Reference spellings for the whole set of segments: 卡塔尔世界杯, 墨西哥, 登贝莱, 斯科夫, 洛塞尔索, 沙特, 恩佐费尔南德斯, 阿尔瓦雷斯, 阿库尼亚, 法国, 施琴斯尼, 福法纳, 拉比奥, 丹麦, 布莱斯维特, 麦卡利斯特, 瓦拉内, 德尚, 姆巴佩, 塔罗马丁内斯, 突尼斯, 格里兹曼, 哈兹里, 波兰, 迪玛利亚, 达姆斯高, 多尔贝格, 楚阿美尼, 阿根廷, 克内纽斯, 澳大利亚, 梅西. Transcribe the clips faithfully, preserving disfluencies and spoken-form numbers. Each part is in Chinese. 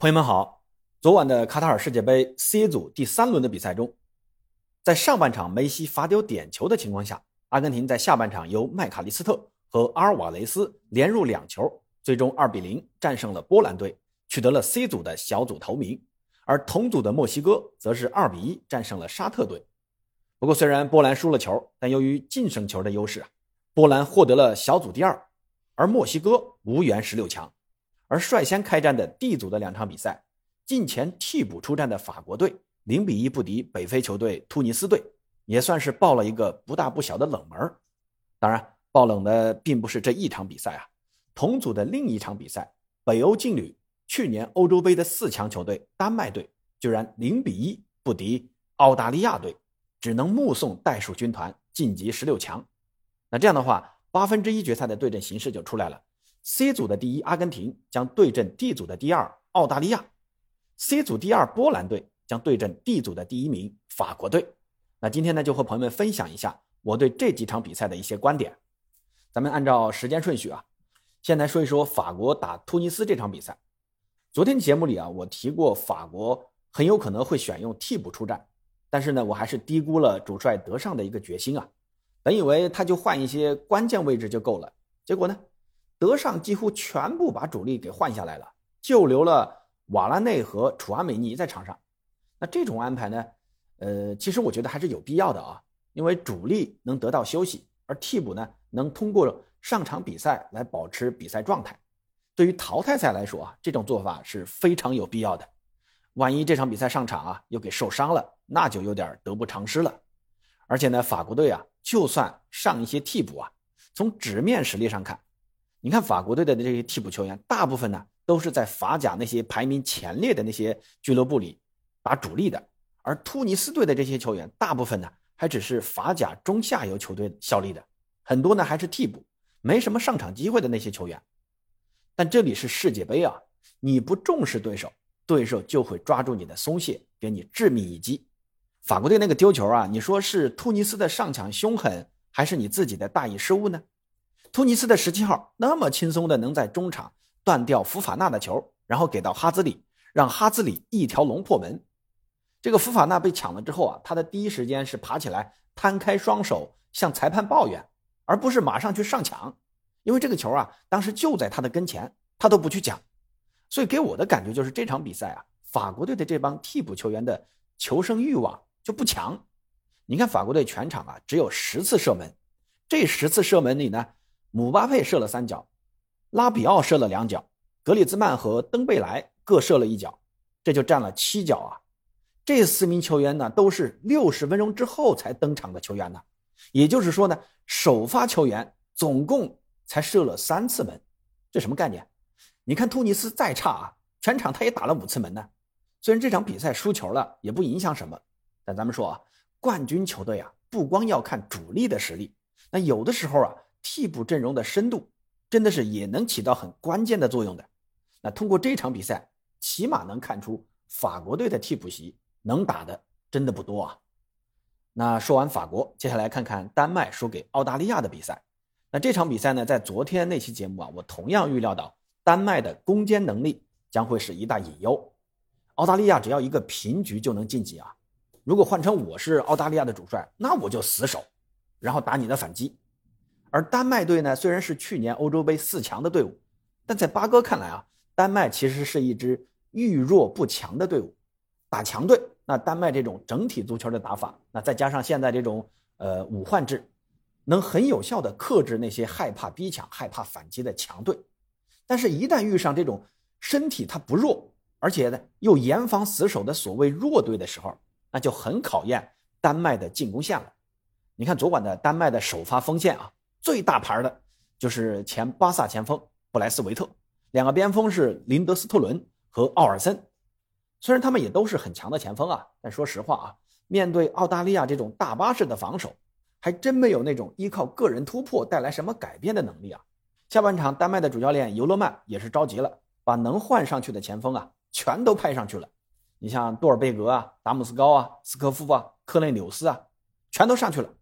朋友们好，昨晚的卡塔尔世界杯 C 组第三轮的比赛中，在上半场梅西罚丢点球的情况下，阿根廷在下半场由麦卡利斯特和阿尔瓦雷斯连入两球，最终二比零战胜了波兰队，取得了 C 组的小组头名。而同组的墨西哥则是二比一战胜了沙特队。不过虽然波兰输了球，但由于净胜球的优势，波兰获得了小组第二，而墨西哥无缘十六强。而率先开战的 D 组的两场比赛，近前替补出战的法国队零比一不敌北非球队突尼斯队，也算是爆了一个不大不小的冷门。当然爆冷的并不是这一场比赛啊，同组的另一场比赛，北欧劲旅去年欧洲杯的四强球队丹麦队居然零比一不敌澳大利亚队，只能目送袋鼠军团晋级十六强。那这样的话，八分之一决赛的对阵形势就出来了。C 组的第一阿根廷将对阵 D 组的第二澳大利亚， C 组第二波兰队将对阵 D 组的第一名法国队。那今天呢，就和朋友们分享一下我对这几场比赛的一些观点。咱们按照时间顺序啊，先来说一说法国打突尼斯这场比赛。昨天节目里啊，我提过法国很有可能会选用替补出战，但是呢，我还是低估了主帅德尚的一个决心啊。本以为他就换一些关键位置就够了，结果呢，德尚几乎全部把主力给换下来了，就留了瓦拉内和楚阿美尼在场上。那这种安排呢，呃，其实我觉得还是有必要的啊，因为主力能得到休息，而替补呢能通过上场比赛来保持比赛状态。对于淘汰赛来说啊，这种做法是非常有必要的。万一这场比赛上场啊又给受伤了，那就有点得不偿失了。而且呢，法国队啊，就算上一些替补啊，从纸面实力上看，你看法国队的这些替补球员大部分呢都是在法甲那些排名前列的那些俱乐部里打主力的，而突尼斯队的这些球员大部分呢还只是法甲中下游球队效力的，很多呢还是替补，没什么上场机会的那些球员。但这里是世界杯啊，你不重视对手，对手就会抓住你的松懈，给你致命一击。法国队那个丢球啊，你说是突尼斯的上抢凶狠，还是你自己的大意失误呢？突尼斯的十七号那么轻松的能在中场断掉福法纳的球，然后给到哈兹里，让哈兹里一条龙破门。这个福法纳被抢了之后啊，他的第一时间是爬起来摊开双手向裁判抱怨，而不是马上去上抢，因为这个球啊当时就在他的跟前，他都不去抢。所以给我的感觉就是这场比赛啊，法国队的这帮替补球员的求生欲望就不强。你看法国队全场啊只有十次射门，这十次射门里呢，姆巴佩射了三脚，拉比奥射了两脚，格里兹曼和登贝莱各射了一脚，这就占了七脚啊。这四名球员呢都是六十分钟之后才登场的球员呢，也就是说呢，首发球员总共才射了三次门，这什么概念？你看突尼斯再差啊，全场他也打了五次门呢。虽然这场比赛输球了也不影响什么，但咱们说啊，冠军球队啊不光要看主力的实力，那有的时候啊替补阵容的深度真的是也能起到很关键的作用的。那通过这场比赛起码能看出法国队的替补席能打的真的不多啊。那说完法国，接下来看看丹麦输给澳大利亚的比赛。那这场比赛呢，在昨天那期节目啊，我同样预料到丹麦的攻坚能力将会是一大隐忧，澳大利亚只要一个平局就能晋级啊。如果换成我是澳大利亚的主帅，那我就死守，然后打你的反击。而丹麦队呢，虽然是去年欧洲杯四强的队伍，但在巴哥看来啊，丹麦其实是一支遇弱不强的队伍。打强队，那丹麦这种整体足球的打法，那再加上现在这种呃五换制，能很有效的克制那些害怕逼抢、害怕反击的强队。但是，一旦遇上这种身体它不弱，而且呢又严防死守的所谓弱队的时候，那就很考验丹麦的进攻线了。你看昨晚的丹麦的首发锋线啊，最大牌的就是前巴萨前锋布莱斯维特，两个边锋是林德斯特伦和奥尔森。虽然他们也都是很强的前锋啊，但说实话啊，面对澳大利亚这种大巴式的防守，还真没有那种依靠个人突破带来什么改变的能力啊。下半场丹麦的主教练尤勒曼也是着急了，把能换上去的前锋啊全都派上去了。你像多尔贝格啊、达姆斯高啊、斯科夫啊、克内纽斯啊，全都上去了。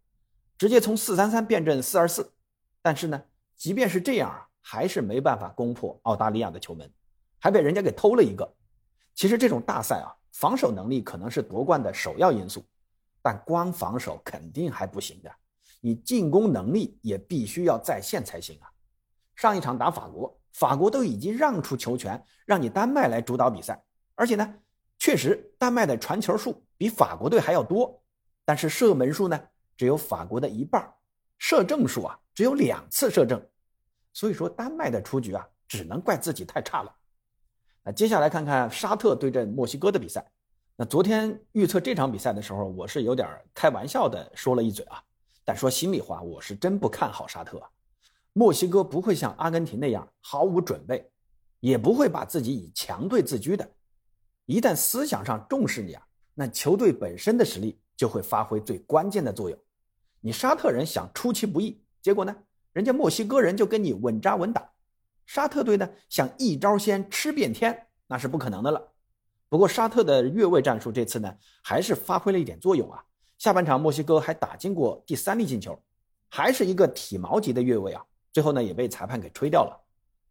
直接从四三三变阵四二四，但是呢，即便是这样啊，还是没办法攻破澳大利亚的球门，还被人家给偷了一个。其实这种大赛啊，防守能力可能是夺冠的首要因素，但光防守肯定还不行的，你进攻能力也必须要在线才行啊。上一场打法国，法国都已经让出球权，让你丹麦来主导比赛，而且呢，确实丹麦的传球数比法国队还要多，但是射门数呢，只有法国的一半，射正数啊，只有两次射正，所以说丹麦的出局啊，只能怪自己太差了。那接下来看看沙特对阵墨西哥的比赛。那昨天预测这场比赛的时候，我是有点开玩笑的说了一嘴啊，但说心里话，我是真不看好沙特。墨西哥不会像阿根廷那样毫无准备，也不会把自己以强队自居的。一旦思想上重视你啊，那球队本身的实力就会发挥最关键的作用。你沙特人想出其不意，结果呢，人家墨西哥人就跟你稳扎稳打。沙特队呢，想一招先吃遍天，那是不可能的了。不过沙特的越位战术这次呢，还是发挥了一点作用啊。下半场墨西哥还打进过第三粒进球，还是一个体毛级的越位啊，最后呢也被裁判给吹掉了。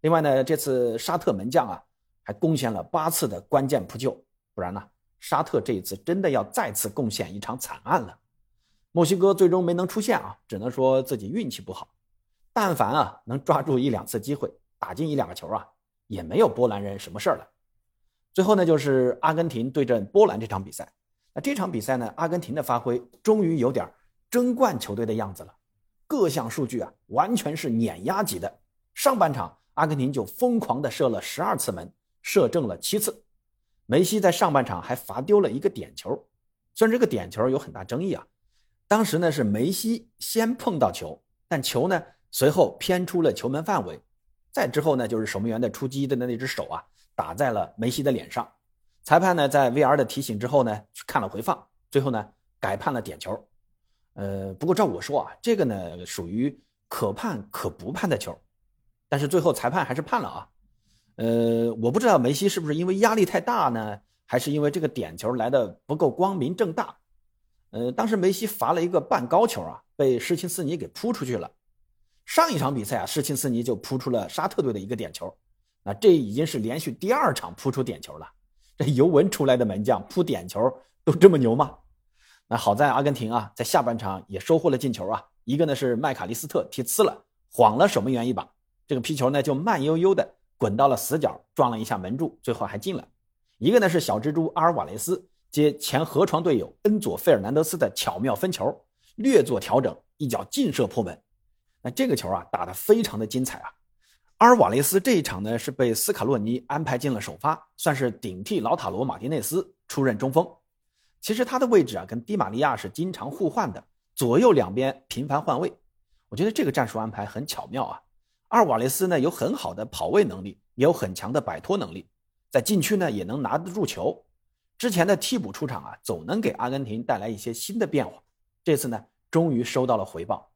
另外呢，这次沙特门将啊，还贡献了八次的关键扑救，不然呢，沙特这一次真的要再次贡献一场惨案了。墨西哥最终没能出现啊，只能说自己运气不好。但凡啊能抓住一两次机会，打进一两个球啊，也没有波兰人什么事儿了。最后呢，就是阿根廷对阵波兰这场比赛。那这场比赛呢，阿根廷的发挥终于有点争冠球队的样子了，各项数据啊完全是碾压级的。上半场阿根廷就疯狂的射了十二次门，射正了七次。梅西在上半场还罚丢了一个点球，虽然这个点球有很大争议啊，当时呢是梅西先碰到球，但球呢随后偏出了球门范围。再之后呢，就是守门员的出击的那只手啊，打在了梅西的脸上。裁判呢，在 V R 的提醒之后呢，去看了回放，最后呢，改判了点球。呃，不过照我说啊，这个呢属于可判可不判的球，但是最后裁判还是判了啊。呃，我不知道梅西是不是因为压力太大呢，还是因为这个点球来的不够光明正大。呃，当时梅西罚了一个半高球啊，被施琴斯尼给扑出去了。上一场比赛啊，施琴斯尼就扑出了沙特队的一个点球，那这已经是连续第二场扑出点球了。这尤文出来的门将扑点球都这么牛吗？那好在阿根廷啊，在下半场也收获了进球啊，一个呢是麦卡利斯特踢呲了，晃了守门员一把，这个皮球呢就慢悠悠的滚到了死角，撞了一下门柱，最后还进了。一个呢是小蜘蛛阿尔瓦雷斯接前河床队友恩佐费尔南德斯的巧妙分球，略做调整，一脚劲射破门。那这个球啊打得非常的精彩啊。阿尔瓦雷斯这一场呢是被斯卡洛尼安排进了首发，算是顶替老塔罗马丁内斯出任中锋。其实他的位置啊跟迪玛利亚是经常互换的，左右两边频繁换位。我觉得这个战术安排很巧妙啊。阿尔瓦雷斯呢有很好的跑位能力，也有很强的摆脱能力，在禁区呢也能拿得住球。之前的替补出场啊总能给阿根廷带来一些新的变化，这次呢终于收到了回报。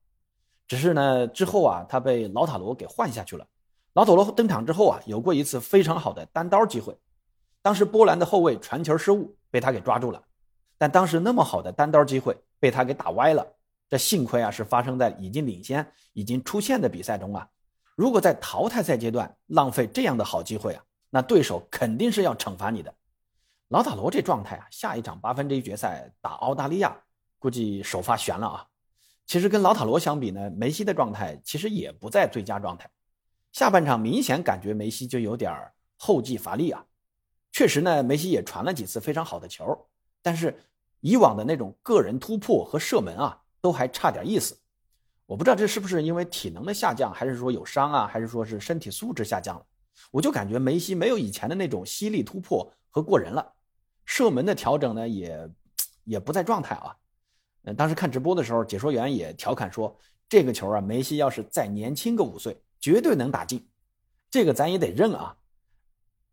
只是呢之后啊他被老塔罗给换下去了。老塔罗登场之后啊有过一次非常好的单刀机会，当时波兰的后卫传球失误被他给抓住了，但当时那么好的单刀机会被他给打歪了。这幸亏啊是发生在已经领先已经出线的比赛中啊，如果在淘汰赛阶段浪费这样的好机会啊，那对手肯定是要惩罚你的。老塔罗这状态啊，下一场八分之一决赛打澳大利亚估计首发悬了啊。其实跟老塔罗相比呢，梅西的状态其实也不在最佳状态。下半场明显感觉梅西就有点后继乏力啊。确实呢，梅西也传了几次非常好的球，但是以往的那种个人突破和射门啊，都还差点意思。我不知道这是不是因为体能的下降，还是说有伤啊，还是说是身体素质下降了。我就感觉梅西没有以前的那种犀利突破和过人了，射门的调整呢也也不在状态啊。嗯，当时看直播的时候，解说员也调侃说，这个球啊，梅西要是再年轻个五岁，绝对能打进。这个咱也得认啊，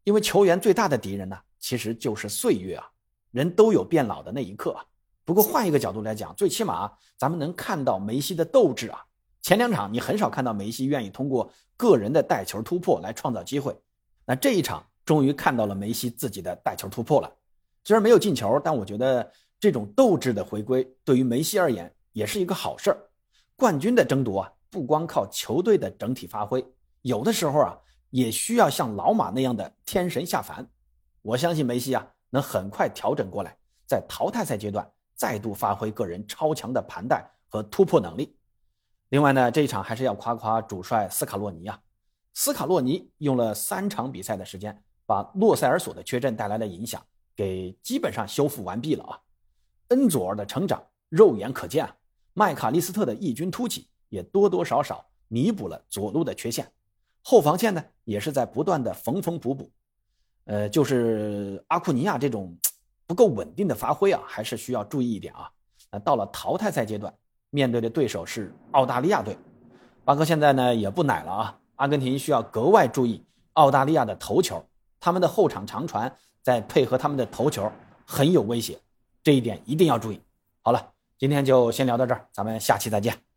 因为球员最大的敌人呢、啊，其实就是岁月啊，人都有变老的那一刻啊。不过换一个角度来讲，最起码、啊、咱们能看到梅西的斗志啊。前两场你很少看到梅西愿意通过个人的带球突破来创造机会，那这一场终于看到了梅西自己的带球突破了。虽然没有进球，但我觉得这种斗志的回归对于梅西而言也是一个好事儿。冠军的争夺啊，不光靠球队的整体发挥，有的时候啊，也需要像老马那样的天神下凡。我相信梅西啊能很快调整过来，在淘汰赛阶段再度发挥个人超强的盘带和突破能力。另外呢，这一场还是要夸夸主帅斯卡洛尼啊。斯卡洛尼用了三场比赛的时间，把洛塞尔索的缺阵带来的影响给基本上修复完毕了啊。恩佐尔的成长肉眼可见啊，麦卡利斯特的异军突起也多多少少弥补了左路的缺陷，后防线呢也是在不断的缝缝补补。呃，就是阿库尼亚这种不够稳定的发挥啊，还是需要注意一点啊。那到了淘汰赛阶段，面对的对手是澳大利亚队，巴哥现在呢也不奶了啊。阿根廷需要格外注意澳大利亚的头球，他们的后场长传再配合他们的头球很有威胁，这一点一定要注意。好了，今天就先聊到这儿，咱们下期再见。